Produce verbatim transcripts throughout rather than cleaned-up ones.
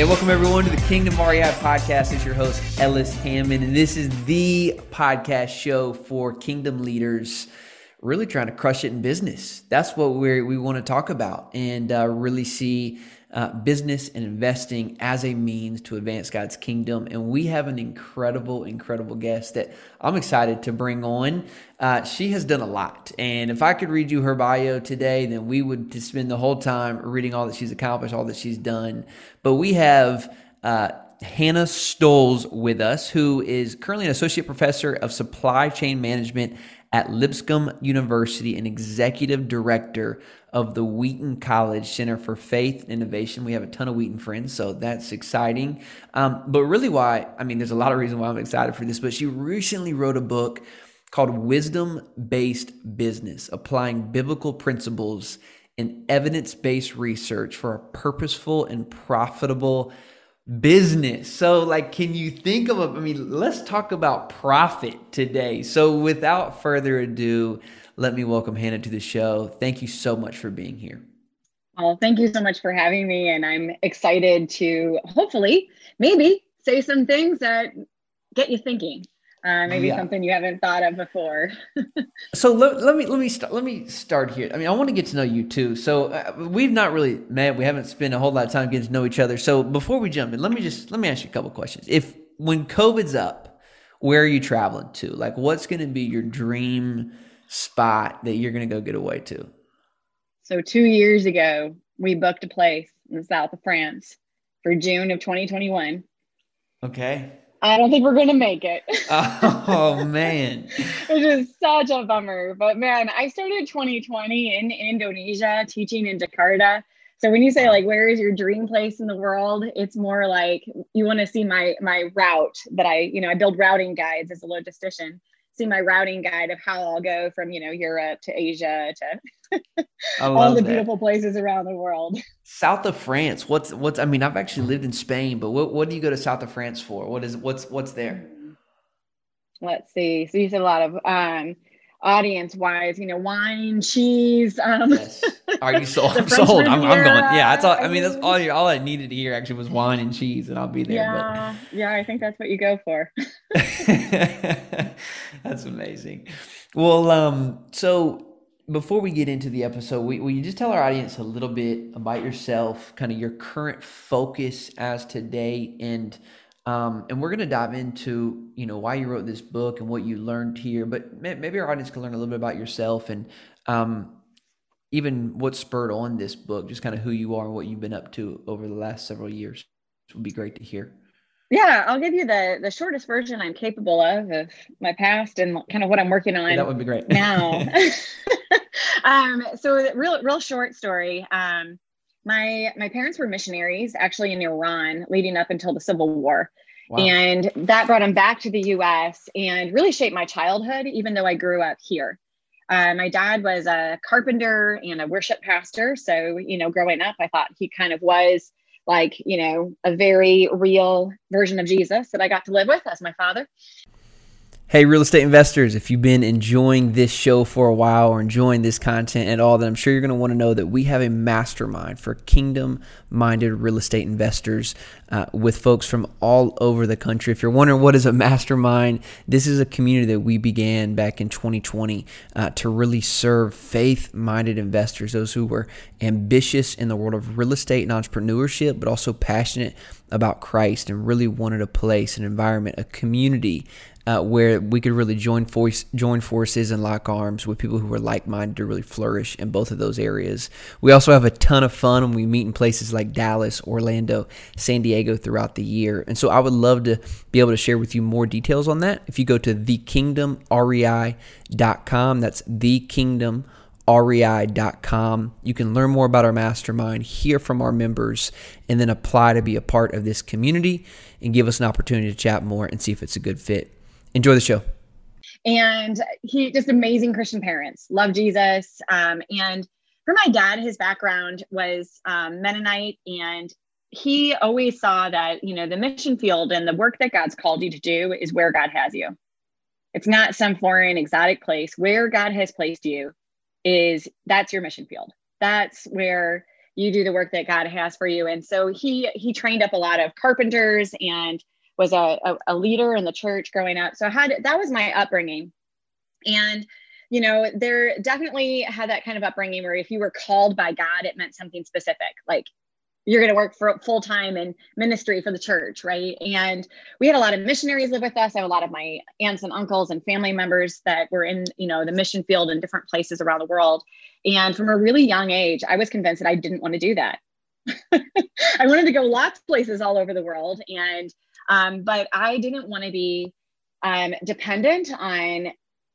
Hey, welcome everyone to the Kingdom R E I podcast. It's your host, Ellis Hammond, and this is the podcast show for Kingdom leaders really trying to crush it in business. That's what we we want to talk about and uh, really see uh, business and investing as a means to advance God's kingdom. And we have an incredible, incredible guest that I'm excited to bring on. Uh, she has done a lot. And if I could read you her bio today, then we would just spend the whole time reading all that she's accomplished, all that she's done. But we have uh, Hannah Stoles with us, who is currently an associate professor of supply chain management at Lipscomb University and executive director of the Wheaton College Center for Faith and Innovation. We have a ton of Wheaton friends, so that's exciting. Um, but really why, I mean, there's a lot of reason why I'm excited for this, but she recently wrote a book called Wisdom-Based Business, Applying Biblical Principles and Evidence-Based Research for a Purposeful and Profitable Business. So like, can you think of, a, I mean, let's talk about profit today. So without further ado, let me welcome Hannah to the show. Thank you so much for being here. Well, thank you so much for having me. And I'm excited to hopefully maybe say some things that get you thinking. Uh, maybe yeah. something you haven't thought of before. so let, let me let me start let me start here. I mean, I want to get to know you too. So uh, we've not really met. We haven't spent a whole lot of time getting to know each other. So before we jump in, let me just let me ask you a couple questions. If when COVID's up, where are you traveling to? Like, what's going to be your dream spot that you're going to go get away to? So two years ago, we booked a place in the south of France for June of twenty twenty-one. Okay. I don't think we're going to make it. Oh, man. Which is such a bummer. But, man, I started twenty twenty in Indonesia teaching in Jakarta. So when you say, like, where is your dream place in the world? It's more like you want to see my my route that I, you know, I build routing guides as a logistician. See my routing guide of how I'll go from, you know, Europe to Asia to all the that. beautiful places around the world. South of France. What's, what's, I mean, I've actually lived in Spain, but what, what do you go to South of France for? What is, what's, what's there? Let's see. So you said a lot of, um, audience wise, you know, wine, cheese. Um, yes. Are you sold? I'm sold. I'm, I'm going. Yeah. That's all. I mean, that's all you, all I needed to hear actually was wine and cheese, and I'll be there. Yeah. But. Yeah. I think that's what you go for. That's amazing. Well, um, so before we get into the episode, we, will you just tell our audience a little bit about yourself, kind of your current focus as today, and um, and we're going to dive into, you know, why you wrote this book and what you learned here, but may, maybe our audience can learn a little bit about yourself and um, even what spurred on this book, just kind of who you are and what you've been up to over the last several years. It would be great to hear. Yeah, I'll give you the, the shortest version I'm capable of, of my past and kind of what I'm working on. Yeah, that would be great. now. um, so real, real short story. Um, my, my parents were missionaries actually in Iran leading up until the Civil War. Wow. And that brought them back to the U S and really shaped my childhood, even though I grew up here. Uh, my dad was a carpenter and a worship pastor. So, you know, growing up, I thought he kind of was like, you know, a very real version of Jesus that I got to live with as my father. Hey, real estate investors, if you've been enjoying this show for a while or enjoying this content at all, then I'm sure you're going to want to know that we have a mastermind for kingdom-minded real estate investors uh, with folks from all over the country. If you're wondering what is a mastermind, this is a community that we began back in twenty twenty uh, to really serve faith-minded investors, those who were ambitious in the world of real estate and entrepreneurship, but also passionate about Christ and really wanted a place, an environment, a community Uh, where we could really join force, join forces and lock arms with people who are like-minded to really flourish in both of those areas. We also have a ton of fun when we meet in places like Dallas, Orlando, San Diego throughout the year. And so I would love to be able to share with you more details on that. If you go to the kingdom R E I dot com, that's the kingdom R E I dot com. You can learn more about our mastermind, hear from our members, and then apply to be a part of this community and give us an opportunity to chat more and see if it's a good fit. Enjoy the show. And he just amazing Christian parents, love Jesus. Um, and for my dad, his background was um, Mennonite. And he always saw that, you know, the mission field and the work that God's called you to do is where God has you. It's not some foreign exotic place. Where God has placed you is that's your mission field. That's where you do the work that God has for you. And so he he trained up a lot of carpenters and was a, a, a leader in the church growing up. So I had, that was my upbringing. And, you know, there definitely had that kind of upbringing where if you were called by God, it meant something specific, like you're going to work for full time in ministry for the church, right? And we had a lot of missionaries live with us. I have a lot of my aunts and uncles and family members that were in, you know, the mission field in different places around the world. And from a really young age, I was convinced that I didn't want to do that. I wanted to go lots of places all over the world, and um, but I didn't want to be um, dependent on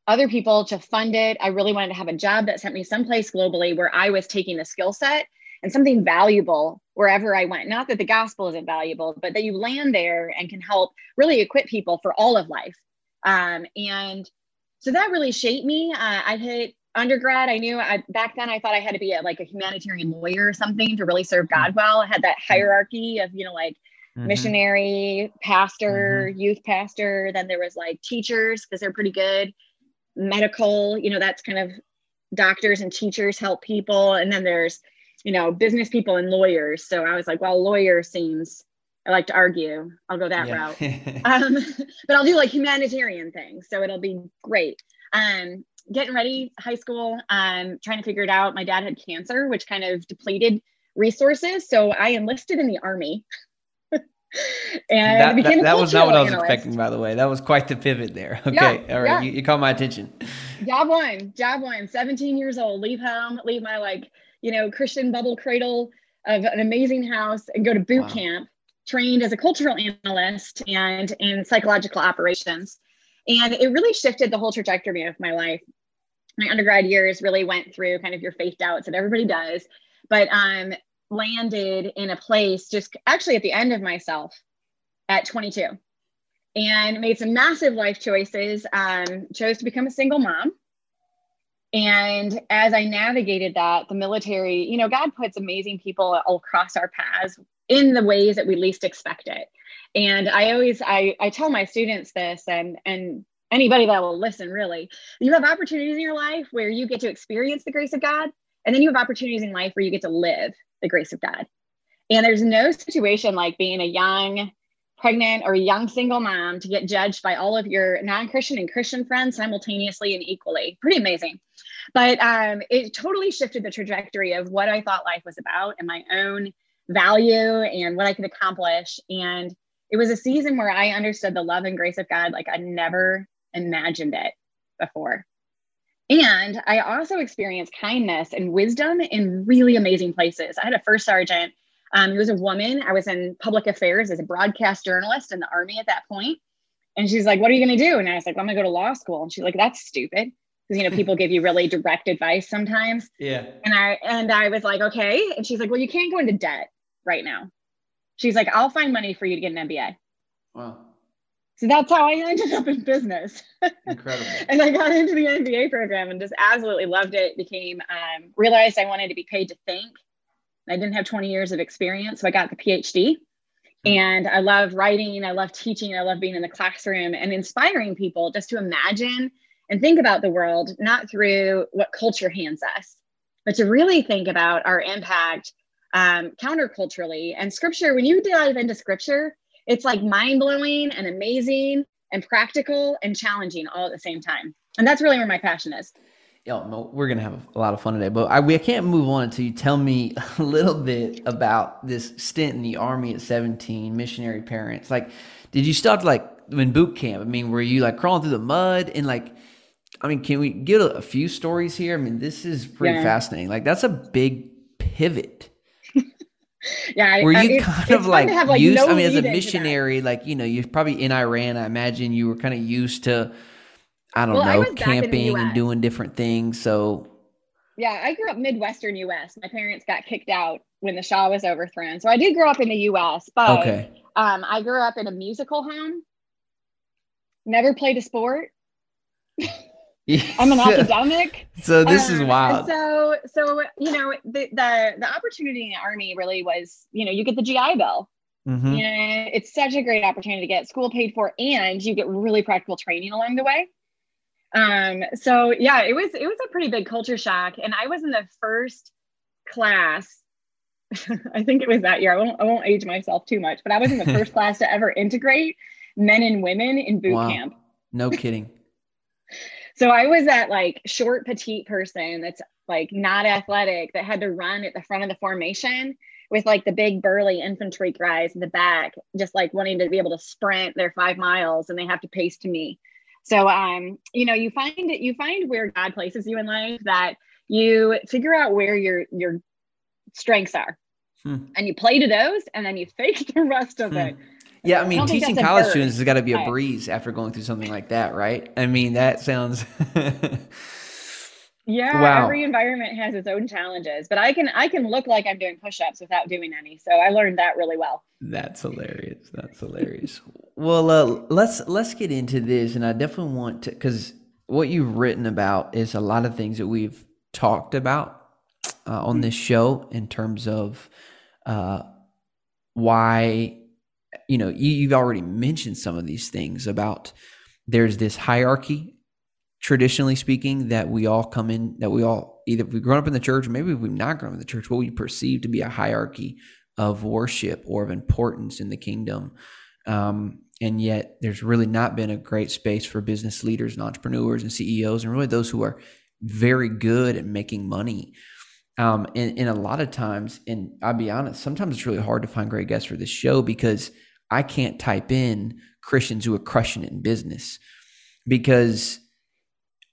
other people to fund it. I really wanted to have a job that sent me someplace globally where I was taking the skill set and something valuable wherever I went. Not that the gospel isn't valuable, but that you land there and can help really equip people for all of life. Um, and so that really shaped me. Uh, I hit undergrad. I knew I, back then I thought I had to be a, like a humanitarian lawyer or something to really serve God well. I had that hierarchy of, you know, like mm-hmm. missionary, pastor, mm-hmm. youth pastor. Then there was like teachers, because they're pretty good. Medical, you know, that's kind of doctors and teachers help people. And then there's, you know, business people and lawyers. So I was like, well, lawyer seems, I like to argue. I'll go that yeah. route. Um, but I'll do like humanitarian things. So it'll be great. Um, getting ready, high school, um, trying to figure it out. My dad had cancer, which kind of depleted resources. So I enlisted in the Army. And that, became that, a that was not what I was analyst. expecting, by the way. That was quite the pivot there. Okay. Yeah, all right. Yeah. You, you caught my attention. Job one, job one, seventeen years old, leave home, leave my like, you know, Christian bubble cradle of an amazing house and go to boot wow. camp, trained as a cultural analyst and in psychological operations. And it really shifted the whole trajectory of my life. My undergrad years really went through kind of your faith doubts that everybody does. But um, landed in a place just actually at the end of myself at twenty-two and made some massive life choices, um, chose to become a single mom. And as I navigated that, the military, you know, God puts amazing people all across our paths in the ways that we least expect it. And I always, I, I tell my students this, and, and anybody that will listen, really, you have opportunities in your life where you get to experience the grace of God. And then you have opportunities in life where you get to live the grace of God. And there's no situation like being a young, pregnant or a young single mom to get judged by all of your non-Christian and Christian friends simultaneously and equally. Pretty amazing. But um, it totally shifted the trajectory of what I thought life was about and my own value and what I could accomplish. And it was a season where I understood the love and grace of God like I never imagined it before. And I also experienced kindness and wisdom in really amazing places. I had a first sergeant. Um, he was a woman. I was in public affairs as a broadcast journalist in the Army at that point. And she's like, what are you going to do? And I was like, well, I'm going to go to law school. And she's like, that's stupid. Because, you know, people give you really direct advice sometimes. Yeah. And I, and I was like, okay. And she's like, well, you can't go into debt right now. She's like, I'll find money for you to get an M B A. Wow. So that's how I ended up in business. Incredible. And I got into the M B A program and just absolutely loved it. Became, um, realized I wanted to be paid to think. I didn't have twenty years of experience, so I got the P H D. And I love writing, I love teaching, I love being in the classroom and inspiring people just to imagine and think about the world, not through what culture hands us, but to really think about our impact um, counterculturally. And scripture, when you dive into scripture, it's like mind-blowing and amazing and practical and challenging all at the same time. And that's really where my passion is. Yo, we're going to have a lot of fun today, but I, we can't move on until you tell me a little bit about this stint in the Army at seventeen, missionary parents. Like, did you start like in boot camp? I mean, were you like crawling through the mud and like, I mean, can we get a, a few stories here? I mean, this is pretty yeah. fascinating. Like that's a big pivot. Yeah, were you it's, kind it's of like, have, like used? No I mean, as a missionary, like you know, you're probably in Iran. I imagine you were kind of used to, I don't well, know, I camping and doing different things. So, yeah, I grew up Midwestern U S My parents got kicked out when the Shah was overthrown, so I did grow up in the U S But okay. um, I grew up in a musical home. Never played a sport. I'm an academic. So this um, is wild. So, so you know, the, the the opportunity in the Army really was, you know, you get the G I Bill. Mm-hmm. And it's such a great opportunity to get school paid for, and you get really practical training along the way. Um, so yeah, it was, it was a pretty big culture shock. And I was in the first class I think it was that year. I won't, I won't age myself too much, but I was in the first class to ever integrate men and women in boot wow. camp. No kidding. So I was that like short, petite person that's like not athletic that had to run at the front of the formation with like the big burly infantry guys in the back, just like wanting to be able to sprint their five miles and they have to pace to me. So, um, you know, you find it, you find where God places you in life, that you figure out where your, your strengths are hmm. and you play to those and then you fake the rest of hmm. it. Yeah. I mean, I teaching college students has got to be a breeze after going through something like that. Right. I mean, that sounds, yeah, wow. Every environment has its own challenges, but I can, I can look like I'm doing push-ups without doing any. So I learned that really well. That's hilarious. That's hilarious. Well, uh, let's, let's get into this. And I definitely want to, cause what you've written about is a lot of things that we've talked about uh, on this show in terms of uh, why, you know, you, you've already mentioned some of these things about there's this hierarchy. Traditionally speaking, that we all come in, that we all, either if we've grown up in the church, or maybe if we've not grown up in the church, what we perceive to be a hierarchy of worship or of importance in the kingdom. Um, and yet there's really not been a great space for business leaders and entrepreneurs and C E Os and really those who are very good at making money. Um, and, and a lot of times, and I'll be honest, sometimes it's really hard to find great guests for this show because I can't type in Christians who are crushing it in business because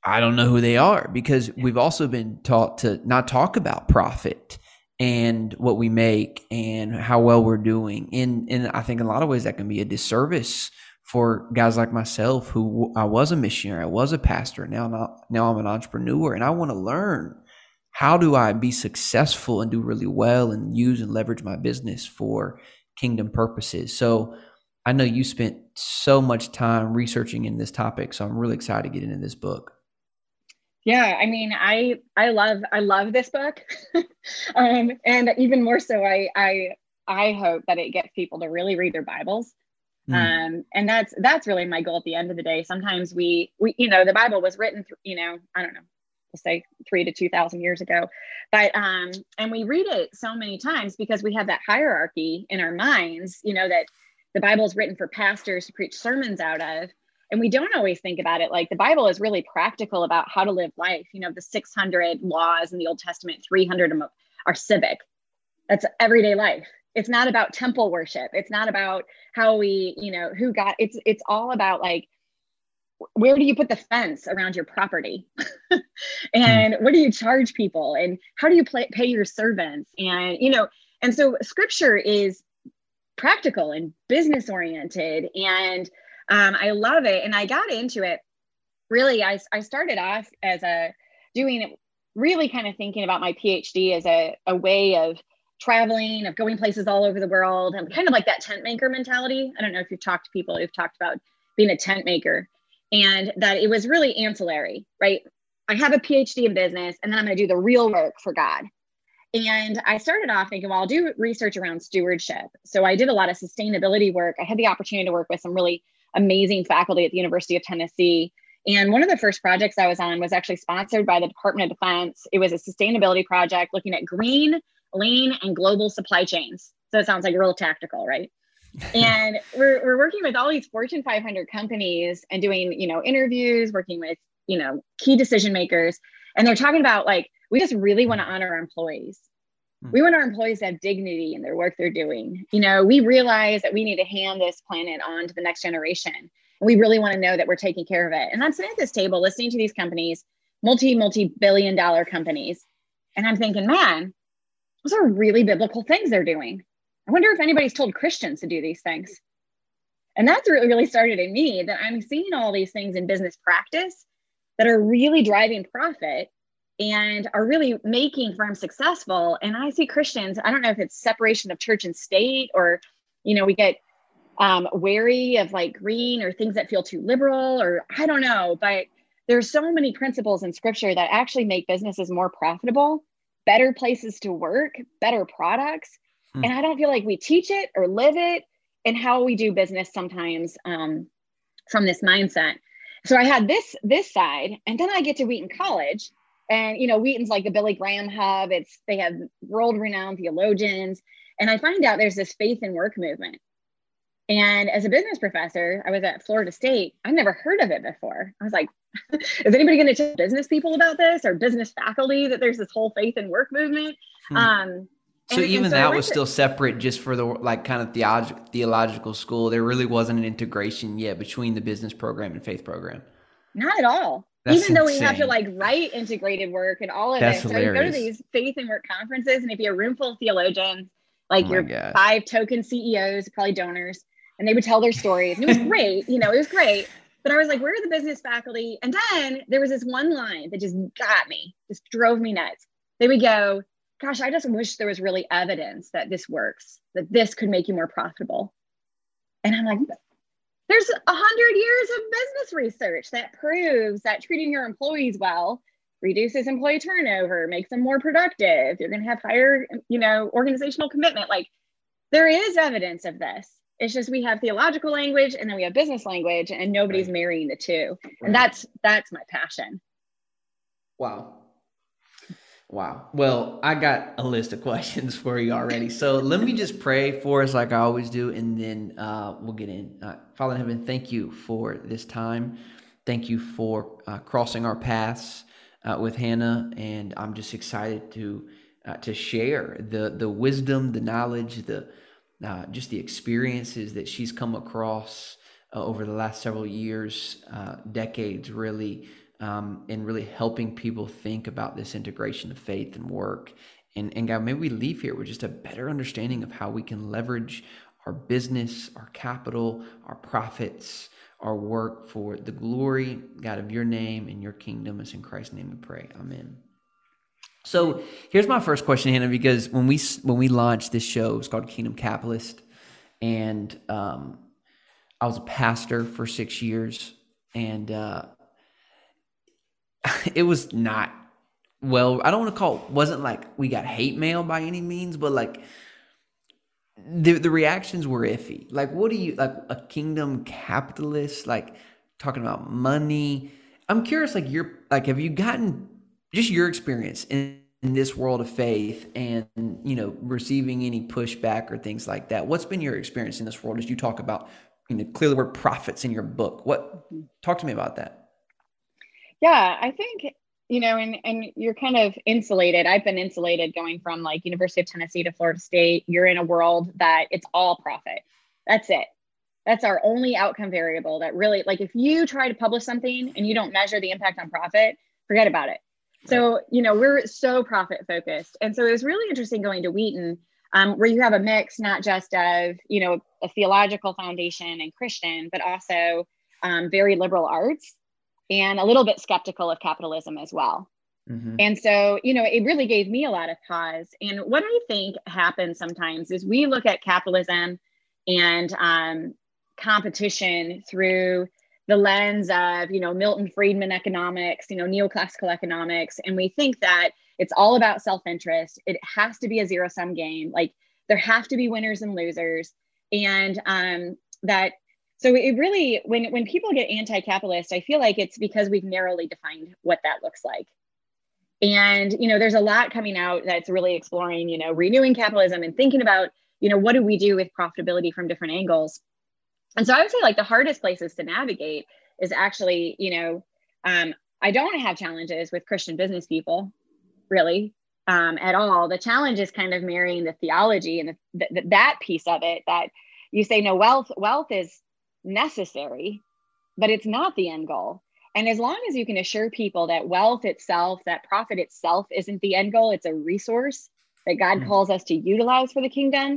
I don't know who they are, because we've also been taught to not talk about profit and what we make and how well we're doing. And, and I think in a lot of ways that can be a disservice for guys like myself who I was a missionary, I was a pastor, now I'm, not, now I'm an entrepreneur, and I want to learn how do I be successful and do really well and use and leverage my business for kingdom purposes. So I know you spent so much time researching in this topic, so I'm really excited to get into this book. Yeah, I mean, I I love I love this book, um, and even more so, I I I hope that it gets people to really read their Bibles, mm. um, and that's that's really my goal at the end of the day. Sometimes we we you know the Bible was written th- you know I don't know we'll say three to two thousand years ago, but um, and we read it so many times because we have that hierarchy in our minds, you know, that the Bible is written for pastors to preach sermons out of. And we don't always think about it. Like the Bible is really practical about how to live life. You know, the six hundred laws in the Old Testament, three hundred of them are civic. That's everyday life. It's not about temple worship. It's not about how we, you know, who got, it's, it's all about like, where do you put the fence around your property? And what do you charge people? And how do you pay, pay your servants? And, you know, and so scripture is practical and business oriented, and Um, I love it. And I got into it. Really, I, I started off as a doing it, really kind of thinking about my PhD as a, a way of traveling, of going places all over the world. And kind of like that tent maker mentality. I don't know if you've talked to people who've talked about being a tent maker, and that it was really ancillary, right? I have a PhD in business, and then I'm going to do the real work for God. And I started off thinking, well, I'll do research around stewardship. So I did a lot of sustainability work. I had the opportunity to work with some really amazing faculty at the University of Tennessee. And one of the first projects I was on was actually sponsored by the Department of Defense. It was a sustainability project looking at green, lean, and global supply chains. So it sounds like real tactical, right? And we're, we're working with all these Fortune five hundred companies and doing, you know, interviews, working with, you know, key decision makers. And they're talking about like, we just really want to honor our employees. We want our employees to have dignity in their work they're doing. You know, we realize that we need to hand this planet on to the next generation. And we really want to know that we're taking care of it. And I'm sitting at this table listening to these companies, multi, multi-billion dollar companies. And I'm thinking, man, those are really biblical things they're doing. I wonder if anybody's told Christians to do these things. And that's really, really started in me, that I'm seeing all these things in business practice that are really driving profit and are really making firms successful. And I see Christians, I don't know if it's separation of church and state, or, you know, we get um, wary of like green or things that feel too liberal, or I don't know, but there's so many principles in scripture that actually make businesses more profitable, better places to work, better products. Mm. And I don't feel like we teach it or live it in how we do business sometimes um, from this mindset. So I had this, this side, and then I get to Wheaton College And, you know, Wheaton's like the Billy Graham hub. It's, they have world-renowned theologians. And I find out there's this faith and work movement. And as a business professor, I was at Florida State. I've never heard of it before. I was like, is anybody going to tell business people about this, or business faculty, that there's this whole faith and work movement? Hmm. Um, so and, even and so that was to- still separate just for the like kind of theological theological school. There really wasn't an integration yet between the business program and faith program. Not at all. That's even though insane. We have to like write integrated work and all of That's it. So hilarious. You go to these faith and work conferences, and if you're a room full of theologians, like oh your God. five token C E Os, probably donors, and they would tell their stories. And it was great. You know, it was great. But I was like, where are the business faculty? And then there was this one line that just got me, just drove me nuts. They would go, gosh, I just wish there was really evidence that this works, that this could make you more profitable. And I'm like, there's a hundred years of business research that proves that treating your employees well reduces employee turnover, makes them more productive. You're going to have higher, you know, organizational commitment. Like there is evidence of this. It's just we have theological language and then we have business language, and nobody's right. marrying the two. Right. And that's that's my passion. Wow. Wow. Well, I got a list of questions for you already. So let me just pray for us like I always do, and then uh, we'll get in. Uh, Father in heaven, thank you for this time. Thank you for uh, crossing our paths uh, with Hannah. And I'm just excited to uh, to share the the wisdom, the knowledge, the Uh, just the experiences that she's come across uh, over the last several years, uh, decades really, um, and really helping people think about this integration of faith and work. And, and God, maybe we leave here with just a better understanding of how we can leverage our business, our capital, our profits, our work for the glory, God, of your name and your kingdom. It's in Christ's name we pray. Amen. So here's my first question, Hannah, because when we when we launched this show, it's called Kingdom Capitalist, and um, I was a pastor for six years, and uh, it was not, well, I don't want to call it, wasn't like we got hate mail by any means, but like the the reactions were iffy. Like, what do you, like a kingdom capitalist, like talking about money? I'm curious, like you're, like have you gotten... just your experience in, in this world of faith and, you know, receiving any pushback or things like that. What's been your experience in this world as you talk about, you know, clearly we're prophets in your book? What, talk to me about that. Yeah, I think, you know, and, and you're kind of insulated. I've been insulated going from like University of Tennessee to Florida State. You're in a world that it's all profit. That's it. That's our only outcome variable that really, like if you try to publish something and you don't measure the impact on profit, forget about it. So, you know, we're so profit focused. And so it was really interesting going to Wheaton, um, where you have a mix, not just of, you know, a theological foundation and Christian, but also um, very liberal arts and a little bit skeptical of capitalism as well. Mm-hmm. And so, you know, it really gave me a lot of pause. And what I think happens sometimes is we look at capitalism and um, competition through the lens of, you know, Milton Friedman economics, you know, neoclassical economics. And we think that it's all about self-interest. It has to be a zero-sum game. Like there have to be winners and losers. And um, that, so it really, when, when people get anti-capitalist, I feel like it's because we've narrowly defined what that looks like. And, you know, there's a lot coming out that's really exploring, you know, renewing capitalism and thinking about, you know, what do we do with profitability from different angles? And so I would say like the hardest places to navigate is actually, you know, um, I don't have challenges with Christian business people really um, at all. The challenge is kind of marrying the theology and the, the, that piece of it that you say, no, wealth, wealth is necessary, but it's not the end goal. And as long as you can assure people that wealth itself, that profit itself isn't the end goal, it's a resource that God mm-hmm. calls us to utilize for the kingdom,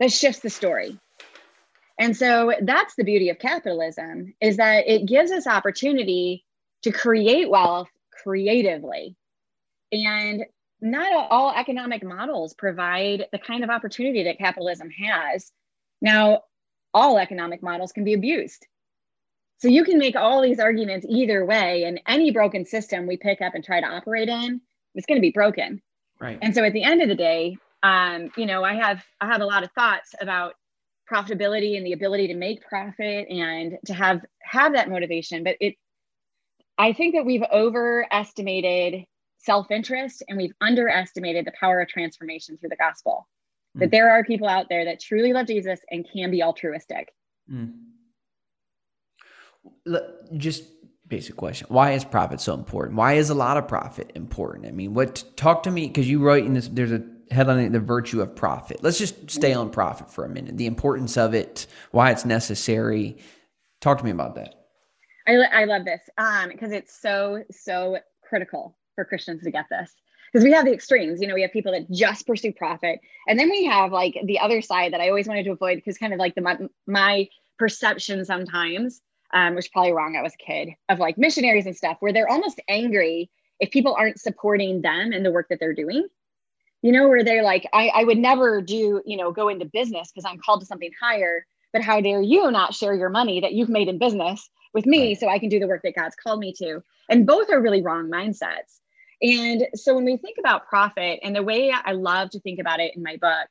that shifts the story. And so that's the beauty of capitalism, is that it gives us opportunity to create wealth creatively. And not all economic models provide the kind of opportunity that capitalism has. Now, all economic models can be abused. So you can make all these arguments either way, and any broken system we pick up and try to operate in, it's going to be broken. Right. And so at the end of the day, um, you know, I have I have a lot of thoughts about profitability and the ability to make profit and to have, have that motivation. But it, I think that we've overestimated self-interest, and we've underestimated the power of transformation through the gospel. Mm. That there are people out there that truly love Jesus and can be altruistic. Mm. Just basic question. Why is profit so important? Why is a lot of profit important? I mean, what, talk to me, because you wrote in this, there's a headline, the virtue of profit. Let's just stay on profit for a minute. The importance of it, why it's necessary. Talk to me about that. I, I love this um, because it's so, so critical for Christians to get this, because we have the extremes. You know, we have people that just pursue profit. And then we have like the other side that I always wanted to avoid, because kind of like the, my, my perception sometimes Um, which was probably wrong. I was a kid, of like missionaries and stuff, where they're almost angry if people aren't supporting them and the work that they're doing, you know, where they're like, I, I would never do, you know, go into business because I'm called to something higher, but how dare you not share your money that you've made in business with me so I can do the work that God's called me to. And both are really wrong mindsets. And so when we think about profit, and the way I love to think about it in my book,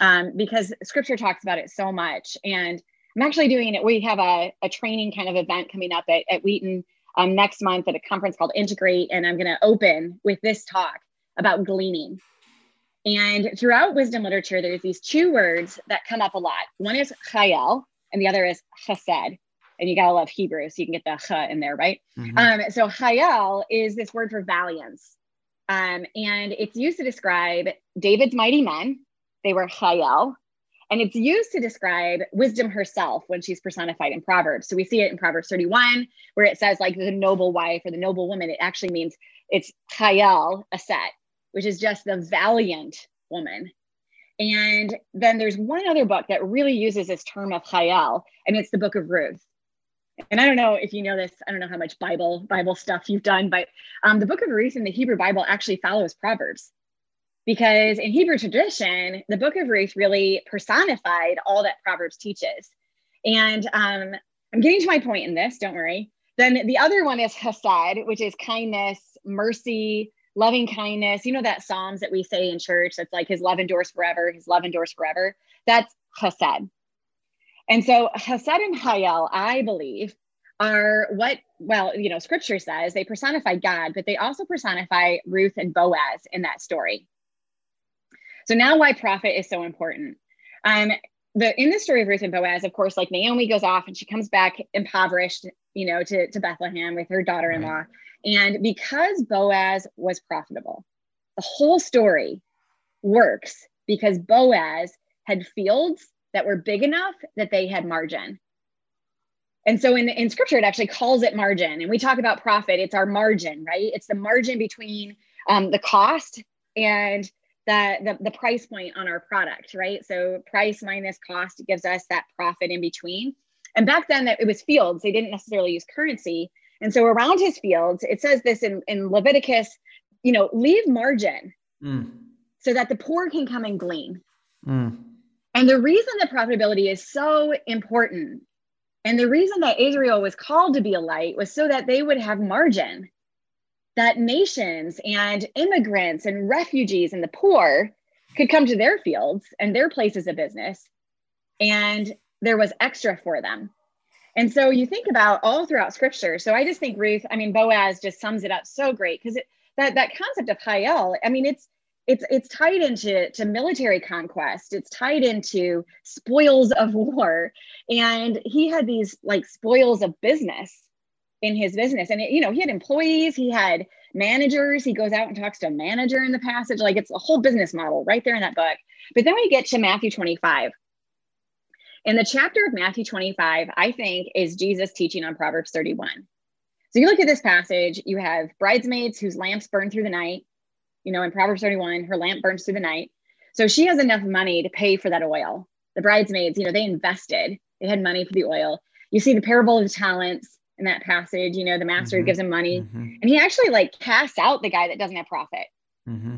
um, because scripture talks about it so much, and I'm actually doing it. We have a, a training kind of event coming up at, at Wheaton um, next month at a conference called Integrate. And I'm going to open with this talk about gleaning. And throughout wisdom literature, there's these two words that come up a lot. One is chayel and the other is chesed. And you got to love Hebrew, so you can get the ch in there, right? Mm-hmm. Um, so chayel is this word for valiance. Um, and it's used to describe David's mighty men. They were chayel. And it's used to describe wisdom herself when she's personified in Proverbs. So we see it in Proverbs thirty-one, where it says like the noble wife or the noble woman. It actually means it's chayel aset, which is just the valiant woman. And then there's one other book that really uses this term of chayel, and it's the book of Ruth. And I don't know if you know this, I don't know how much Bible, Bible stuff you've done, but um, the book of Ruth in the Hebrew Bible actually follows Proverbs. Because in Hebrew tradition, the book of Ruth really personified all that Proverbs teaches. And um, I'm getting to my point in this, don't worry. Then the other one is chesed, which is kindness, mercy, loving kindness. You know that Psalms that we say in church that's like his love endures forever, his love endures forever. That's chesed. And so chesed and chayel, I believe, are what, well, you know, scripture says they personify God, but they also personify Ruth and Boaz in that story. So now why profit is so important. Um, the, in the story of Ruth and Boaz, of course, like Naomi goes off and she comes back impoverished, you know, to, to Bethlehem with her daughter-in-law. And because Boaz was profitable, the whole story works because Boaz had fields that were big enough that they had margin. And so in, in scripture, it actually calls it margin. And we talk about profit, it's our margin, right? It's the margin between um, the cost and The, the price point on our product, right? So price minus cost gives us that profit in between. And back then that it was fields. They didn't necessarily use currency. And so around his fields, it says this in, in Leviticus, you know, leave margin mm. so that the poor can come and glean. Mm. And the reason that profitability is so important, and the reason that Israel was called to be a light, was so that they would have margin, that nations and immigrants and refugees and the poor could come to their fields and their places of business, and there was extra for them. And so you think about all throughout scripture. So I just think Ruth, I mean, Boaz just sums it up so great, because that, that concept of chayel, I mean, it's, it's, it's tied into to military conquest. It's tied into spoils of war. And he had these like spoils of business in his business. And, it, you know, he had employees, he had managers, he goes out and talks to a manager in the passage. Like it's a whole business model right there in that book. But then we get to Matthew twenty-five. And the chapter of Matthew twenty-five, I think, is Jesus teaching on Proverbs thirty-one. So you look at this passage, you have bridesmaids whose lamps burn through the night. You know, in Proverbs thirty-one, her lamp burns through the night. So she has enough money to pay for that oil. The bridesmaids, you know, they invested, they had money for the oil. You see the parable of the talents. In that passage, you know, the master mm-hmm. gives him money mm-hmm. and he actually like casts out the guy that doesn't have profit. Mm-hmm.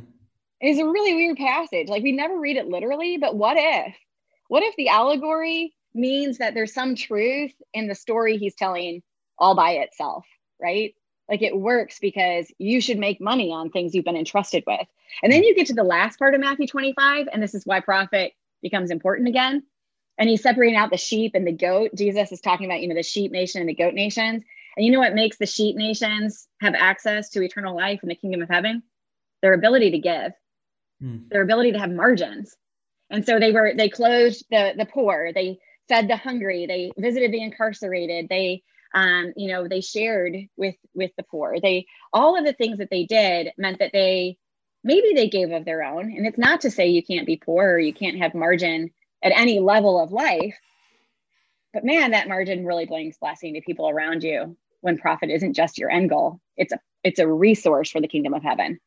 It's a really weird passage. Like we never read it literally, but what if, what if the allegory means that there's some truth in the story he's telling all by itself, right? Like it works because you should make money on things you've been entrusted with. And then you get to the last part of Matthew twenty-five, and this is why profit becomes important again. And he's separating out the sheep and the goat. Jesus is talking about, you know, the sheep nation and the goat nations. And you know what makes the sheep nations have access to eternal life in the kingdom of heaven? their ability to give, mm. their ability to have margins. And so they were, they clothed the, the poor, they fed the hungry, they visited the incarcerated, they, um, you know, they shared with, with the poor. They, all of the things that they did meant that they, maybe they gave of their own. And it's not to say you can't be poor or you can't have margin at any level of life, but man, that margin really brings blessing to people around you when profit isn't just your end goal. It's a, it's a resource for the kingdom of heaven.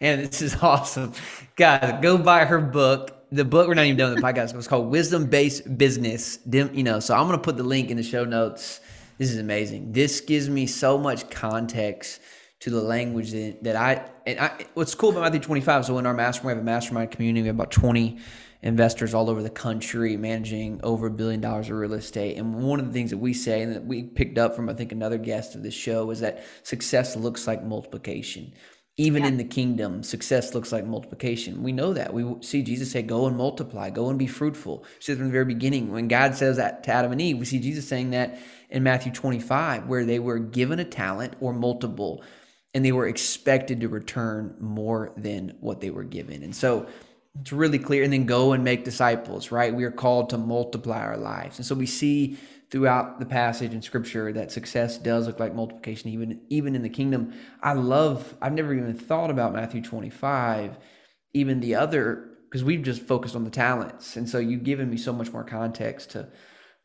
And this is awesome. Guys, go buy her book. The book, we're not even done with the podcast. It was called Wisdom-Based Business. You know, so I'm going to put the link in the show notes. This is amazing. This gives me so much context to the language that, that I, and I, what's cool about Matthew twenty-five, so in our mastermind, we have a mastermind community, we have about twenty investors all over the country managing over a billion dollars of real estate. And one of the things that we say, and that we picked up from, I think, another guest of this show, is that success looks like multiplication. Even yeah. in the kingdom, success looks like multiplication. We know that. We see Jesus say, go and multiply, go and be fruitful. We see it from the very beginning. When God says that to Adam and Eve, we see Jesus saying that in Matthew twenty-five, where they were given a talent or multiple, and they were expected to return more than what they were given. And so it's really clear. And then go and make disciples, right? We are called to multiply our lives. And so we see throughout the passage in scripture that success does look like multiplication, even, even in the kingdom. I love, I've never even thought about Matthew twenty-five, even the other, because we've just focused on the talents. And so you've given me so much more context to,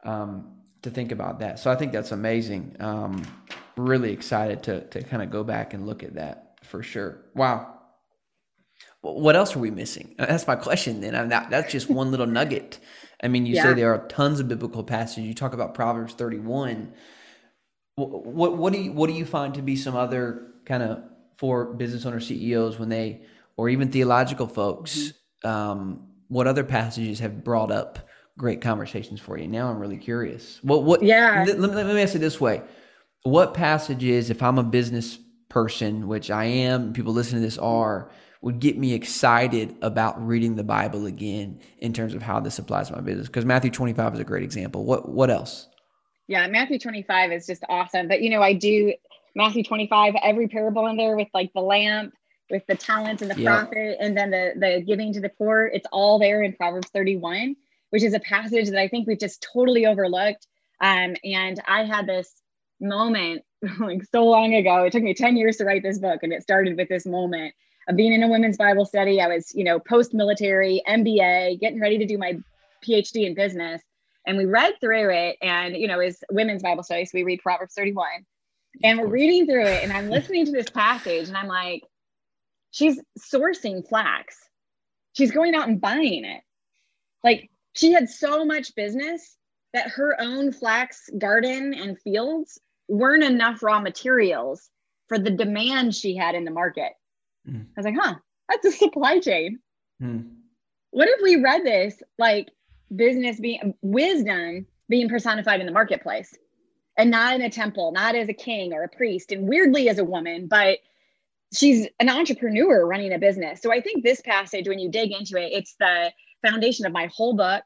um, to think about that. So I think that's amazing. Um, really excited to to kind of go back and look at that for sure. Wow. What else are we missing? That's my question then. I'm not, that's just one little nugget. I mean, you yeah. say there are tons of biblical passages. You talk about Proverbs thirty-one. What, what, what do you, what do you find to be some other kind of, for business owner C E Os when they, or even theological folks, mm-hmm. um, what other passages have brought up great conversations for you? Now I'm really curious. What, what, yeah. Th- let, me, let me ask it this way. What passages, if I'm a business person, which I am, and people listening to this are, would get me excited about reading the Bible again in terms of how this applies to my business? Because Matthew twenty-five is a great example. What what else? Yeah, Matthew twenty-five is just awesome. But, you know, I do Matthew twenty-five, every parable in there with like the lamp, with the talent and the yeah. profit, and then the, the giving to the poor, it's all there in Proverbs thirty-one, which is a passage that I think we've just totally overlooked. Um, and I had this moment like so long ago. It took me ten years to write this book, and it started with this moment of being in a women's Bible study. I was, you know, post-military, M B A, getting ready to do my P H D in business. And we read through it, and, you know, it's women's Bible study, so we read Proverbs thirty-one. And we're reading through it, and I'm listening to this passage, and I'm like, she's sourcing flax. She's going out and buying it. Like, she had so much business that her own flax garden and fields weren't enough raw materials for the demand she had in the market. Mm. I was like, huh, that's a supply chain. Mm. What if we read this like business being, wisdom being personified in the marketplace and not in a temple, not as a king or a priest, and weirdly as a woman, but she's an entrepreneur running a business. So I think this passage, when you dig into it, it's the foundation of my whole book.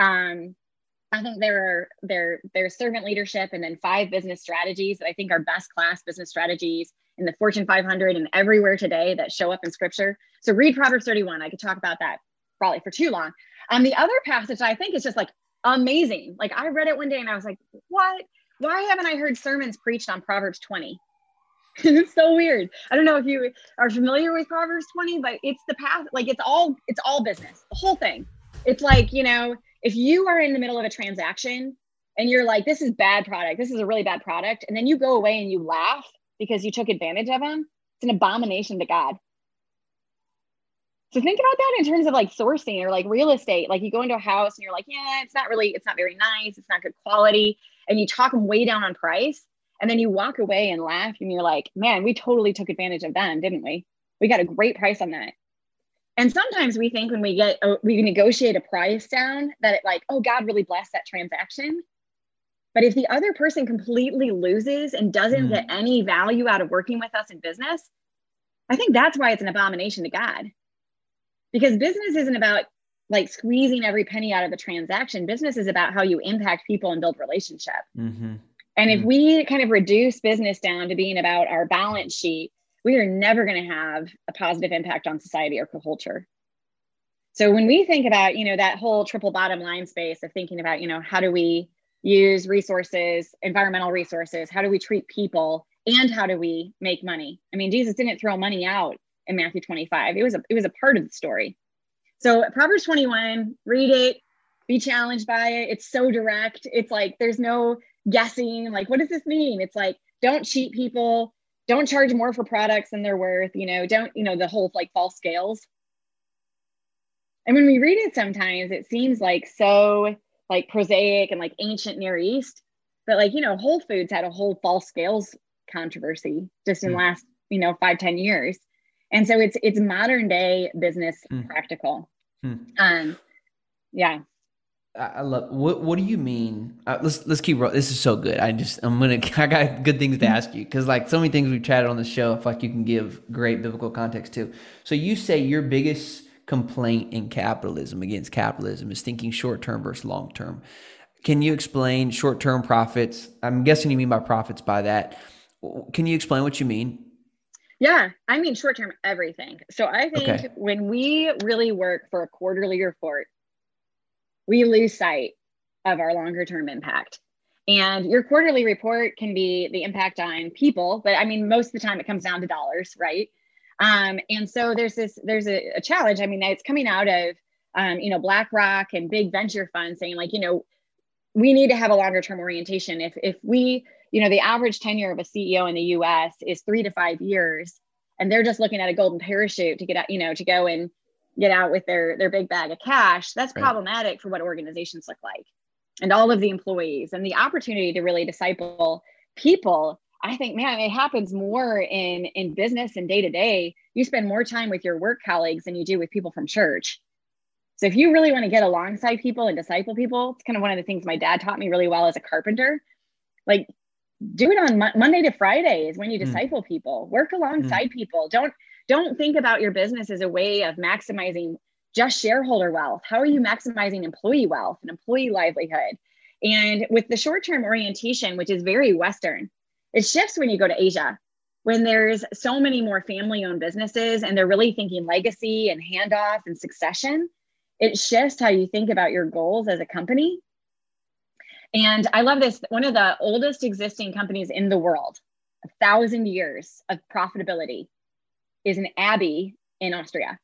Um, I think there are there there's servant leadership, and then five business strategies that I think are best class business strategies in the Fortune five hundred and everywhere today that show up in scripture. So read Proverbs thirty-one. I could talk about that probably for too long. Um, the other passage I think is just like amazing. Like I read it one day and I was like, what? Why haven't I heard sermons preached on Proverbs twenty? It's so weird. I don't know if you are familiar with Proverbs twenty, but it's the path, like it's all it's all business, the whole thing. It's like, you know, if you are in the middle of a transaction and you're like, this is bad product, this is a really bad product, and then you go away and you laugh because you took advantage of them, it's an abomination to God. So think about that in terms of like sourcing or like real estate. Like you go into a house and you're like, yeah, it's not really, it's not very nice, it's not good quality. And you talk them way down on price. And then you walk away and laugh and you're like, man, we totally took advantage of them, didn't we? We got a great price on that. And sometimes we think when we get, we negotiate a price down that it like, oh, God really blessed that transaction. But if the other person completely loses and doesn't mm. get any value out of working with us in business, I think that's why it's an abomination to God. Because business isn't about like squeezing every penny out of the transaction. Business is about how you impact people and build relationship. Mm-hmm. And mm. if we kind of reduce business down to being about our balance sheet we are never going to have a positive impact on society or culture. So when we think about, you know, that whole triple bottom line space of thinking about, you know, how do we use resources, environmental resources, how do we treat people, and how do we make money? I mean, Jesus didn't throw money out in Matthew twenty-five. It was a, it was a part of the story. So Proverbs twenty-one, read it, be challenged by it. It's so direct. It's like, there's no guessing. Like, what does this mean? It's like, don't cheat people. Don't charge more for products than they're worth. You know, don't, you know, the whole like false scales. And when we read it, sometimes it seems like so like prosaic and like ancient Near East, but like, you know, Whole Foods had a whole false scales controversy just in mm. the last, you know, five, ten years. And so it's, it's modern day business mm. practical. Mm. Um, yeah. I love, what, what do you mean? Uh, let's, let's keep rolling. This is so good. I just, I'm going to, I got good things to ask you. Cause like so many things we've chatted on the show, I feel like you can give great biblical context to. So you say your biggest complaint in capitalism, against capitalism, is thinking short-term versus long-term. Can you explain short-term profits? I'm guessing you mean by profits by that. Can you explain what you mean? Yeah, I mean short-term everything. So I think okay. when we really work for a quarterly report, we lose sight of our longer term impact. And your quarterly report can be the impact on people, but I mean, most of the time it comes down to dollars, right? Um, and so there's this, there's a, a challenge. I mean, it's coming out of, um, you know, BlackRock and big venture funds saying like, you know, we need to have a longer term orientation. If, if we, you know, the average tenure of a C E O in the U S is three to five years, and they're just looking at a golden parachute to get out, you know, to go and get out with their, their big bag of cash, that's right. problematic for what organizations look like and all of the employees and the opportunity to really disciple people. I think, man, it happens more in, in business and day to day. You spend more time with your work colleagues than you do with people from church. So if you really want to get alongside people and disciple people, it's kind of one of the things my dad taught me really well as a carpenter. Like, do it on Mo- Monday to Friday is when you disciple mm. people. Work alongside mm. people. Don't Don't think about your business as a way of maximizing just shareholder wealth. How are you maximizing employee wealth and employee livelihood? And with the short-term orientation, which is very Western, it shifts when you go to Asia, when there's so many more family-owned businesses and they're really thinking legacy and handoff and succession. It shifts how you think about your goals as a company. And I love this. One of the oldest existing companies in the world, a thousand years of profitability, is an abbey in Austria,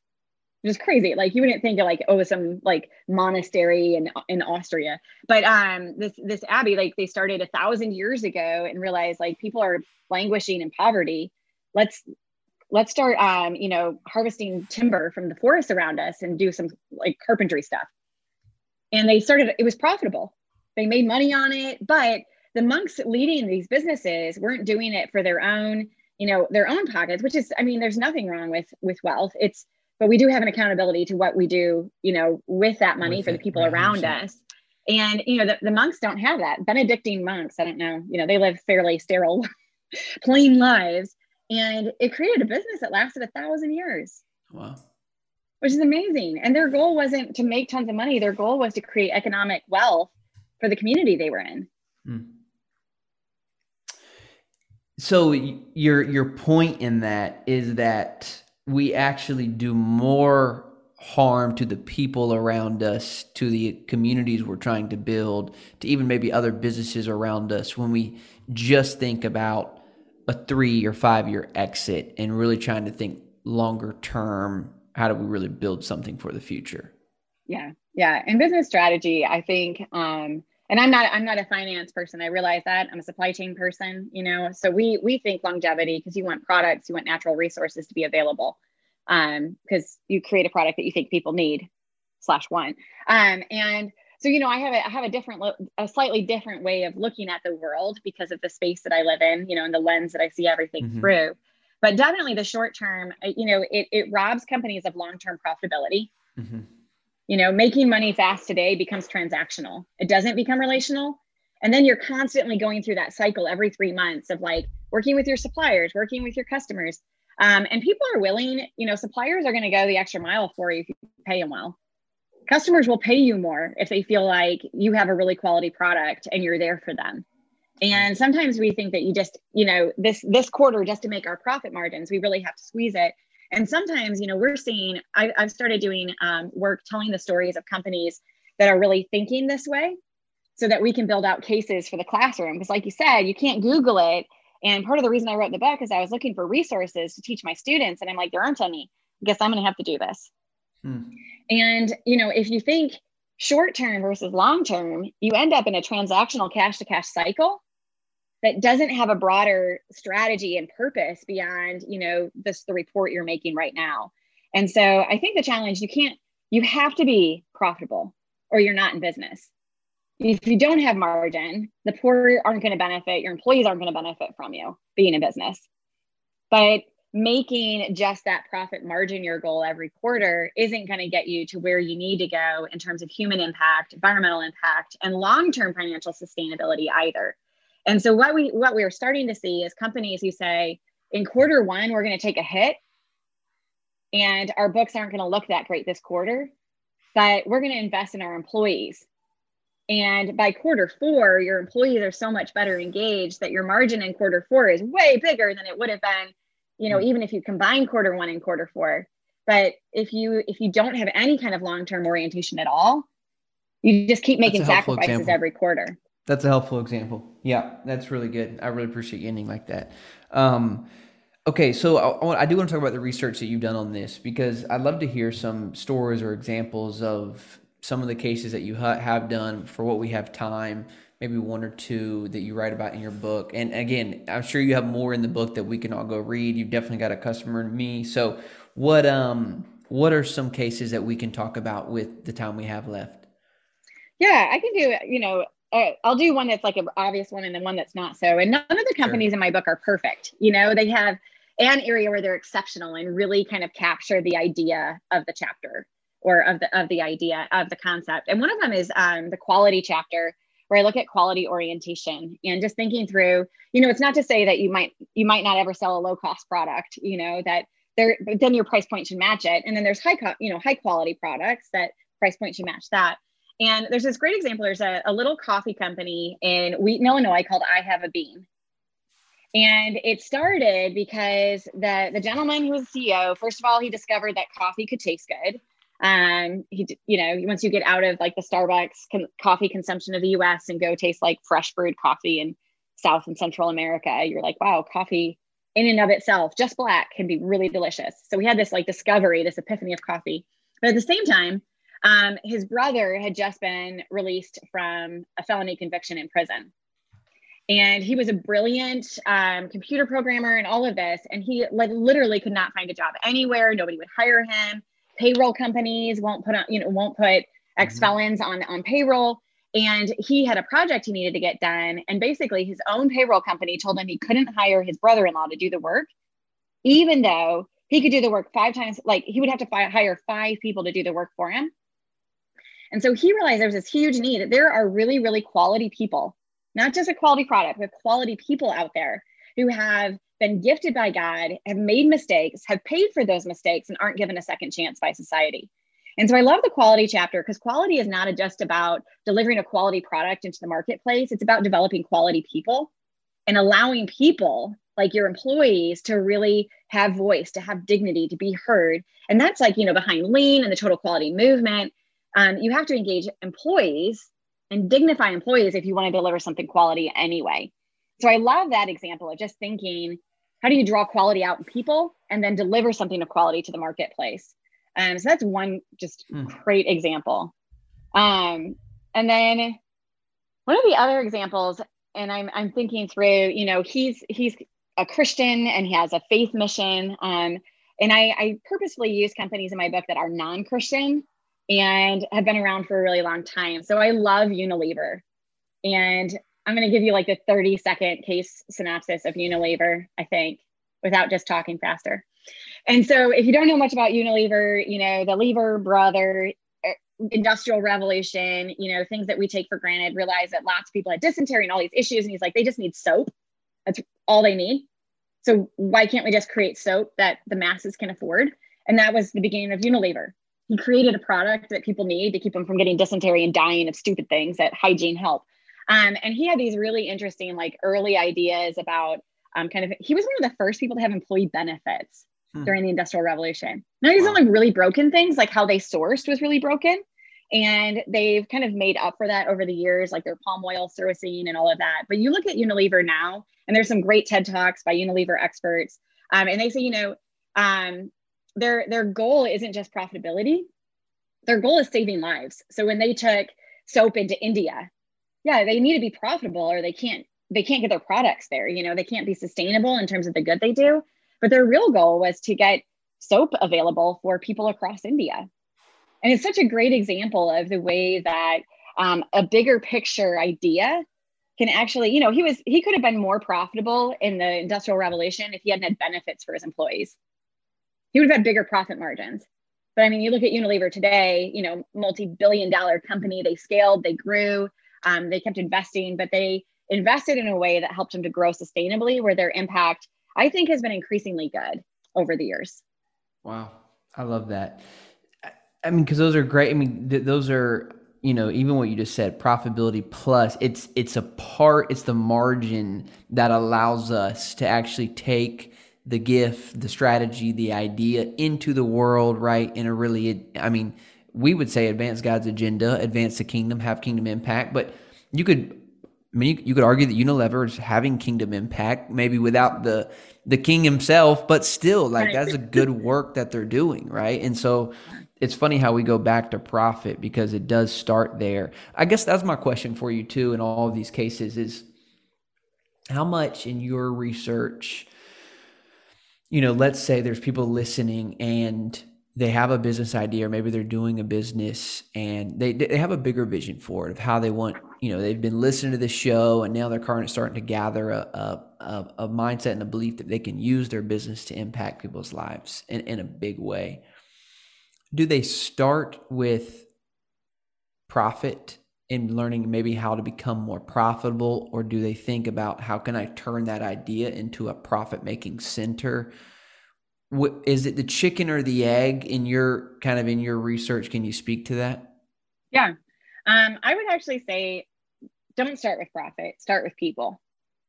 which is crazy. Like you wouldn't think of like, oh, some like monastery in, in Austria, but um, this, this abbey, like they started a thousand years ago and realized like people are languishing in poverty. Let's, let's start, um, you know, harvesting timber from the forests around us and do some like carpentry stuff. And they started, it was profitable. They made money on it, but the monks leading these businesses weren't doing it for their own you know, their own pockets, which is, I mean, there's nothing wrong with, with wealth. It's, but we do have an accountability to what we do, you know, with that money with for it, the people right, around right. us. And, you know, the, the monks don't have that. Benedictine monks, I don't know, you know, they live fairly sterile, plain lives. And it created a business that lasted a thousand years. Wow. Which is amazing. And their goal wasn't to make tons of money. Their goal was to create economic wealth for the community they were in. Mm. So your your point in that is that we actually do more harm to the people around us, to the communities we're trying to build, to even maybe other businesses around us when we just think about a three or five year exit and really trying to think longer term, how do we really build something for the future? Yeah, yeah. And business strategy, I think, um, And I'm not, I'm not a finance person. I realize that. I'm a supply chain person, you know, so we, we think longevity because you want products, you want natural resources to be available um, because you create a product that you think people need slash want. Um, and so, you know, I have a, I have a different, a slightly different way of looking at the world because of the space that I live in, you know, and the lens that I see everything mm-hmm. through, but definitely the short term, you know, it, it robs companies of long-term profitability. Mm-hmm. You know, making money fast today becomes transactional. It doesn't become relational. And then you're constantly going through that cycle every three months of like working with your suppliers, working with your customers. Um, and people are willing, you know, suppliers are going to go the extra mile for you if you pay them well. Customers will pay you more if they feel like you have a really quality product and you're there for them. And sometimes we think that you just, you know, this, this quarter, just to make our profit margins, we really have to squeeze it. And sometimes, you know, we're seeing, I, I've started doing um, work, telling the stories of companies that are really thinking this way so that we can build out cases for the classroom. Because like you said, you can't Google it. And part of the reason I wrote the book is I was looking for resources to teach my students. And I'm like, there aren't any. I guess I'm going to have to do this. Hmm. And, you know, if you think short-term versus long-term, you end up in a transactional cash-to-cash cycle that doesn't have a broader strategy and purpose beyond, you know, this, the report you're making right now. And so I think the challenge, you can't, you have to be profitable or you're not in business. If you don't have margin, the poor aren't going to benefit. Your employees aren't going to benefit from you being in business. But making just that profit margin your goal every quarter isn't going to get you to where you need to go in terms of human impact, environmental impact, and long-term financial sustainability either. And so what we what we're starting to see is companies who say, in quarter one, we're going to take a hit and our books aren't going to look that great this quarter, but we're going to invest in our employees. And by quarter four, your employees are so much better engaged that your margin in quarter four is way bigger than it would have been, you know, even if you combine quarter one and quarter four. But if you if you don't have any kind of long-term orientation at all, you just keep making sacrifices example. every quarter. That's a helpful example. Yeah, that's really good. I really appreciate you ending like that. Um, okay, so I, I do want to talk about the research that you've done on this, because I'd love to hear some stories or examples of some of the cases that you ha- have done for What We Have Time, maybe one or two that you write about in your book. And again, I'm sure you have more in the book that we can all go read. You've definitely got a customer in me. So what um, what are some cases that we can talk about with the time we have left? Yeah, I can do, you know, Uh, I'll do one that's like an obvious one and then one that's not so. And none of the companies sure. in my book are perfect. You know, they have an area where they're exceptional and really kind of capture the idea of the chapter or of the of the idea of the concept. And one of them is um, the quality chapter, where I look at quality orientation and just thinking through, you know, it's not to say that you might you might not ever sell a low cost product, you know, that there, but then your price point should match it. And then there's high, co- you know, high quality products that price point should match that. And there's this great example. There's a, a little coffee company in Wheaton, Illinois called I Have a Bean. And it started because the, the gentleman who was the C E O, first of all, he discovered that coffee could taste good. Um, he, you know, once you get out of like the Starbucks con- coffee consumption of the U S and go taste like fresh brewed coffee in South and Central America, you're like, wow, coffee in and of itself, just black, can be really delicious. So we had this like discovery, this epiphany of coffee. But at the same time, Um, his brother had just been released from a felony conviction in prison. And he was a brilliant um, computer programmer and all of this. And he like literally could not find a job anywhere. Nobody would hire him. Payroll companies won't put on, you know, won't put ex-felons on, on payroll. And he had a project he needed to get done. And basically his own payroll company told him he couldn't hire his brother-in-law to do the work, even though he could do the work five times. Like he would have to fi- hire five people to do the work for him. And so he realized there was this huge need that there are really, really quality people, not just a quality product, but quality people out there who have been gifted by God, have made mistakes, have paid for those mistakes, and aren't given a second chance by society. And so I love the quality chapter, because quality is not just about delivering a quality product into the marketplace. It's about developing quality people and allowing people like your employees to really have voice, to have dignity, to be heard. And that's like, you know, behind Lean and the total quality movement. Um, you have to engage employees and dignify employees if you want to deliver something quality anyway. So I love that example of just thinking, how do you draw quality out in people and then deliver something of quality to the marketplace? Um, so that's one just mm. great example. Um, and then one of the other examples, and I'm I'm thinking through, you know, he's he's a Christian and he has a faith mission. Um, and I, I purposefully use companies in my book that are non-Christian and have been around for a really long time. So I love Unilever. And I'm going to give you like the thirty second case synopsis of Unilever, I think, without just talking faster. And so if you don't know much about Unilever, you know, the Lever brother, industrial revolution, you know, things that we take for granted, realize that lots of people had dysentery and all these issues. And he's like, they just need soap. That's all they need. So why can't we just create soap that the masses can afford? And that was the beginning of Unilever. He created a product that people need to keep them from getting dysentery and dying of stupid things that hygiene help. Um, and he had these really interesting, like, early ideas about um, kind of, he was one of the first people to have employee benefits hmm. during the Industrial Revolution. Now, these wow. are like really broken things, like how they sourced was really broken. And they've kind of made up for that over the years, like their palm oil sourcing and all of that. But you look at Unilever now, and there's some great TED Talks by Unilever experts. Um, and they say, you know, um, their, their goal isn't just profitability. Their goal is saving lives. So when they took soap into India, yeah, they need to be profitable or they can't, they can't get their products there. You know, they can't be sustainable in terms of the good they do. But their real goal was to get soap available for people across India. And it's such a great example of the way that um, a bigger picture idea can actually, you know, he was, he could have been more profitable in the Industrial Revolution if he hadn't had benefits for his employees. He would have had bigger profit margins. But I mean, you look at Unilever today, you know, multi-billion dollar company, they scaled, they grew, um, they kept investing, but they invested in a way that helped them to grow sustainably where their impact, I think, has been increasingly good over the years. Wow. I love that. I mean, because those are great. I mean, th- those are, you know, even what you just said, profitability plus it's, it's a part, it's the margin that allows us to actually take the gift, the strategy, the idea into the world, right? In a really, I mean, we would say advance God's agenda, advance the kingdom, have kingdom impact, but you could, I mean, you, you could argue that Unilever is having kingdom impact, maybe without the, the king himself, but still like that's a good work that they're doing. Right. And so, it's funny how we go back to profit because it does start there. I guess that's my question for you too in all of these cases is how much in your research, you know, let's say there's people listening and they have a business idea or maybe they're doing a business and they they have a bigger vision for it of how they want, you know, they've been listening to this show and now they're starting to gather a a, a mindset and a belief that they can use their business to impact people's lives in, in a big way. Do they start with profit and learning maybe how to become more profitable, or do they think about how can I turn that idea into a profit-making center? What, is it the chicken or the egg in your kind of in your research? Can you speak to that? Yeah, um, I would actually say don't start with profit, start with people,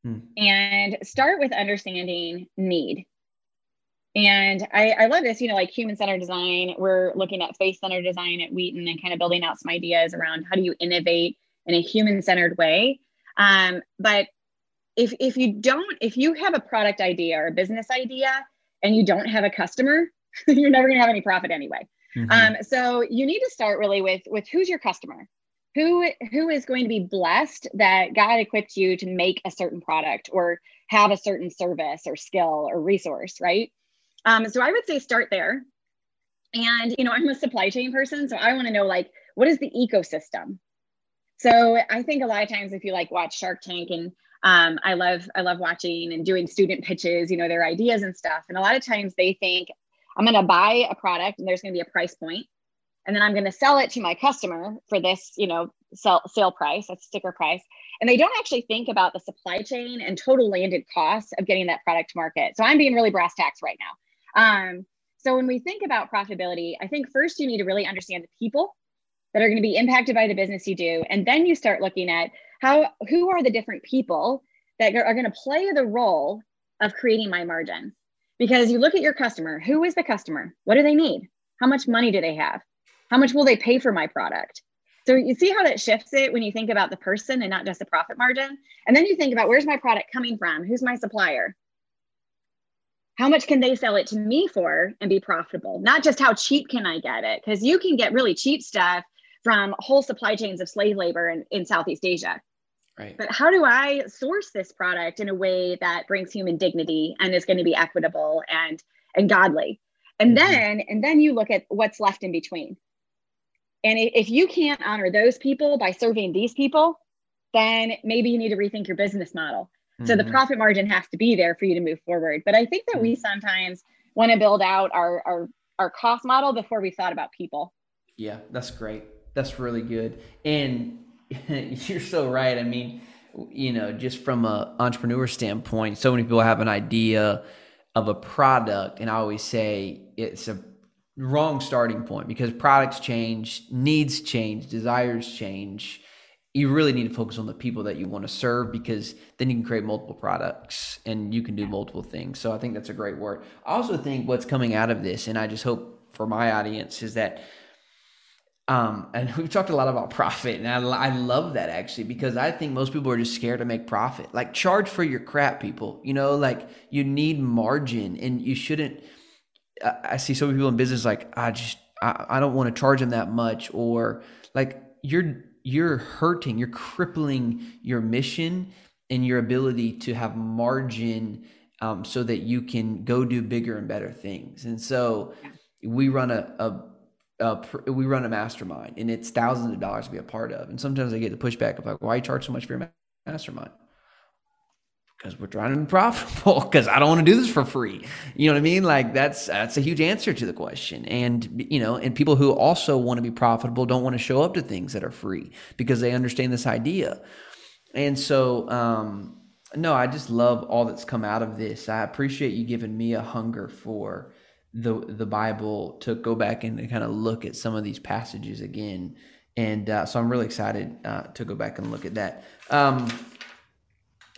hmm. and start with understanding need. And I, I love this, you know, like human-centered design, we're looking at faith-centered design at Wheaton and kind of building out some ideas around how do you innovate in a human-centered way. Um, but if if you don't, if you have a product idea or a business idea and you don't have a customer, you're never going to have any profit anyway. Mm-hmm. Um, so you need to start really with, with who's your customer? Who who is going to be blessed that God equipped you to make a certain product or have a certain service or skill or resource, right? Um, so I would say start there. And, you know, I'm a supply chain person, so I want to know, like, what is the ecosystem? So I think a lot of times if you like watch Shark Tank and um, I love, I love watching and doing student pitches, you know, their ideas and stuff. And a lot of times they think I'm going to buy a product and there's going to be a price point and then I'm going to sell it to my customer for this, you know, sell, sale price, that's sticker price. And they don't actually think about the supply chain and total landed costs of getting that product to market. So I'm being really brass tacks right now. Um, so when we think about profitability, I think first you need to really understand the people that are going to be impacted by the business you do. And then you start looking at how, who are the different people that are going to play the role of creating my margin? Because you look at your customer, who is the customer? What do they need? How much money do they have? How much will they pay for my product? So you see how that shifts it when you think about the person and not just the profit margin. And then you think about where's my product coming from? Who's my supplier? How much can they sell it to me for and be profitable? Not just how cheap can I get it? Because you can get really cheap stuff from whole supply chains of slave labor in, in Southeast Asia. Right. But how do I source this product in a way that brings human dignity and is going to be equitable and, and godly? And mm-hmm. then, and then you look at what's left in between. And if you can't honor those people by serving these people, then maybe you need to rethink your business model. So the profit margin has to be there for you to move forward. But I think that we sometimes want to build out our, our, our cost model before we thought about people. Yeah, that's great. That's really good. And you're so right. I mean, you know, just from an entrepreneur standpoint, so many people have an idea of a product. And I always say it's a wrong starting point because products change, needs change, desires change. you really need to focus on the people that you want to serve, because then you can create multiple products and you can do multiple things. So I think that's a great word. I also think what's coming out of this, and I just hope for my audience, is that, um, and we've talked a lot about profit, and I, I love that actually, because I think most people are just scared to make profit. Like, charge for your crap, people, you know, like you need margin, and you shouldn't, I, I see so many people in business, like, I just, I, I don't want to charge them that much, or like you're, you're hurting, you're crippling your mission and your ability to have margin, um, so that you can go do bigger and better things. And so we run a, a, a, we run a mastermind, and it's thousands of dollars to be a part of. And sometimes I get the pushback of like, why you charge so much for your mastermind? Because we're trying to be profitable, because I don't want to do this for free. You know what I mean? Like that's, that's a huge answer to the question. And, you know, and people who also want to be profitable don't want to show up to things that are free because they understand this idea. And so, um, no, I just love all that's come out of this. I appreciate you giving me a hunger for the, the Bible to go back and kind of look at some of these passages again. And, uh, so I'm really excited, uh, to go back and look at that. Um,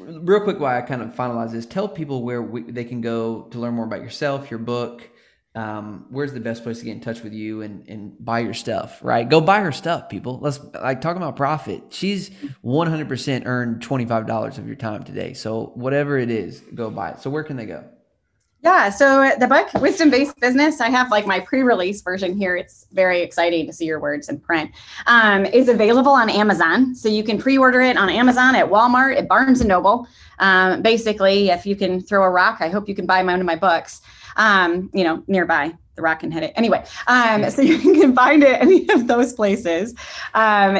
Real quick, why I kind of finalize this, tell people where we, they can go to learn more about yourself, your book. Um, where's the best place to get in touch with you and, and buy your stuff, right? Go buy her stuff, people. Let's like talk about profit. She's one hundred percent earned twenty-five dollars of your time today. So whatever it is, go buy it. So where can they go? Yeah. So the book, Wisdom-Based Business, I have like my pre-release version here. It's very exciting to see your words in print, um, is available on Amazon. So you can pre-order it on Amazon, at Walmart, at Barnes and Noble. Um, basically, if you can throw a rock, I hope you can buy one of my books, um, you know, nearby. The rock can hit it. Anyway, um, so you can find it any of those places. Um,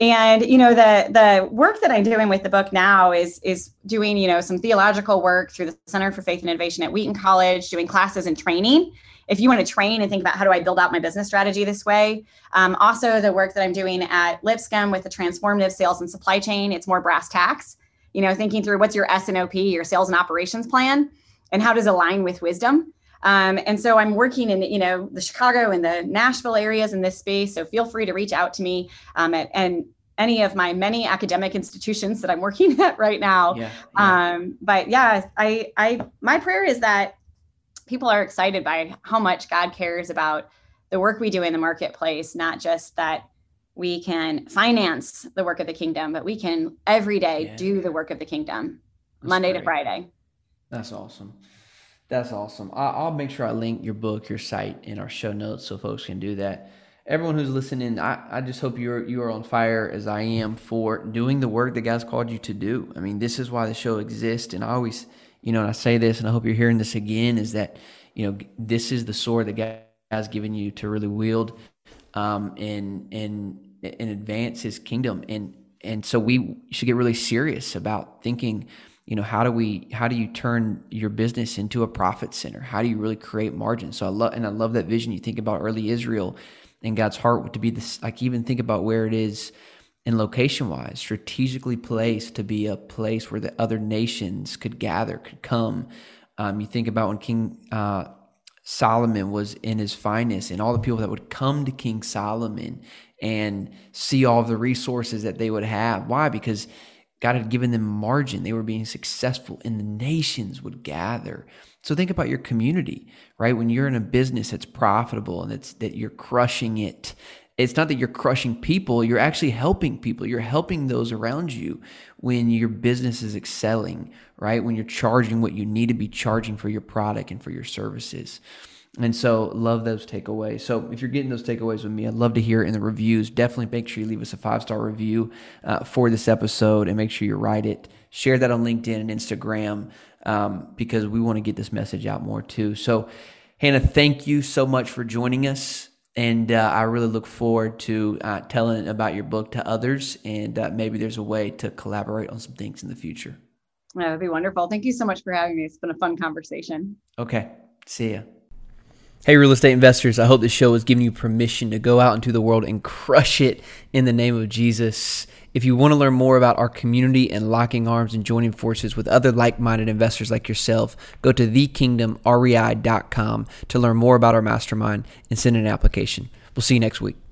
And, you know, the the work that I'm doing with the book now is is doing, you know, some theological work through the Center for Faith and Innovation at Wheaton College, doing classes and training. If you want to train and think about how do I build out my business strategy this way. Um, also, the work that I'm doing at Lipscomb with the transformative sales and supply chain, it's more brass tacks, you know, thinking through what's your S and O P, your sales and operations plan, and how does it align with wisdom. Um, and so I'm working in, you know, the Chicago and the Nashville areas in this space. So feel free to reach out to me um, at, and any of my many academic institutions that I'm working at right now. Yeah, yeah. Um, but yeah, I, I, my prayer is that people are excited by how much God cares about the work we do in the marketplace, not just that we can finance the work of the kingdom, but we can every day yeah. do the work of the kingdom. That's Monday great. to Friday. That's awesome. That's awesome. I'll make sure I link your book, your site, in our show notes so folks can do that. Everyone who's listening, I, I just hope you're you are on fire as I am for doing the work that God's called you to do. I mean, this is why the show exists. And I always, you know, and I say this, and I hope you're hearing this again, is that, you know, this is the sword that God has given you to really wield um, and, and, and advance his kingdom. And, and so we should get really serious about thinking, you know, how do we, how do you turn your business into a profit center? How do you really create margin? So I love, and I love that vision. You think about early Israel and God's heart to be this, like even think about where it is in location wise, strategically placed to be a place where the other nations could gather, could come. Um, you think about when King uh, Solomon was in his finest and all the people that would come to King Solomon and see all the resources that they would have. Why? Because God had given them margin. They were being successful, and the nations would gather. So think about your community, right? When you're in a business that's profitable and it's that you're crushing it, it's not that you're crushing people. You're actually helping people. You're helping those around you when your business is excelling, right? When you're charging what you need to be charging for your product and for your services. And so love those takeaways. So if you're getting those takeaways with me, I'd love to hear it in the reviews. Definitely make sure you leave us a five-star review uh, for this episode, and make sure you write it. Share that on LinkedIn and Instagram um, because we want to get this message out more too. So Hannah, thank you so much for joining us. And uh, I really look forward to uh, telling about your book to others, and uh, maybe there's a way to collaborate on some things in the future. That would be wonderful. Thank you so much for having me. It's been a fun conversation. Okay. See ya. Hey, real estate investors, I hope this show has given you permission to go out into the world and crush it in the name of Jesus. If you want to learn more about our community and locking arms and joining forces with other like-minded investors like yourself, go to the kingdom R E I dot com to learn more about our mastermind and send an application. We'll see you next week.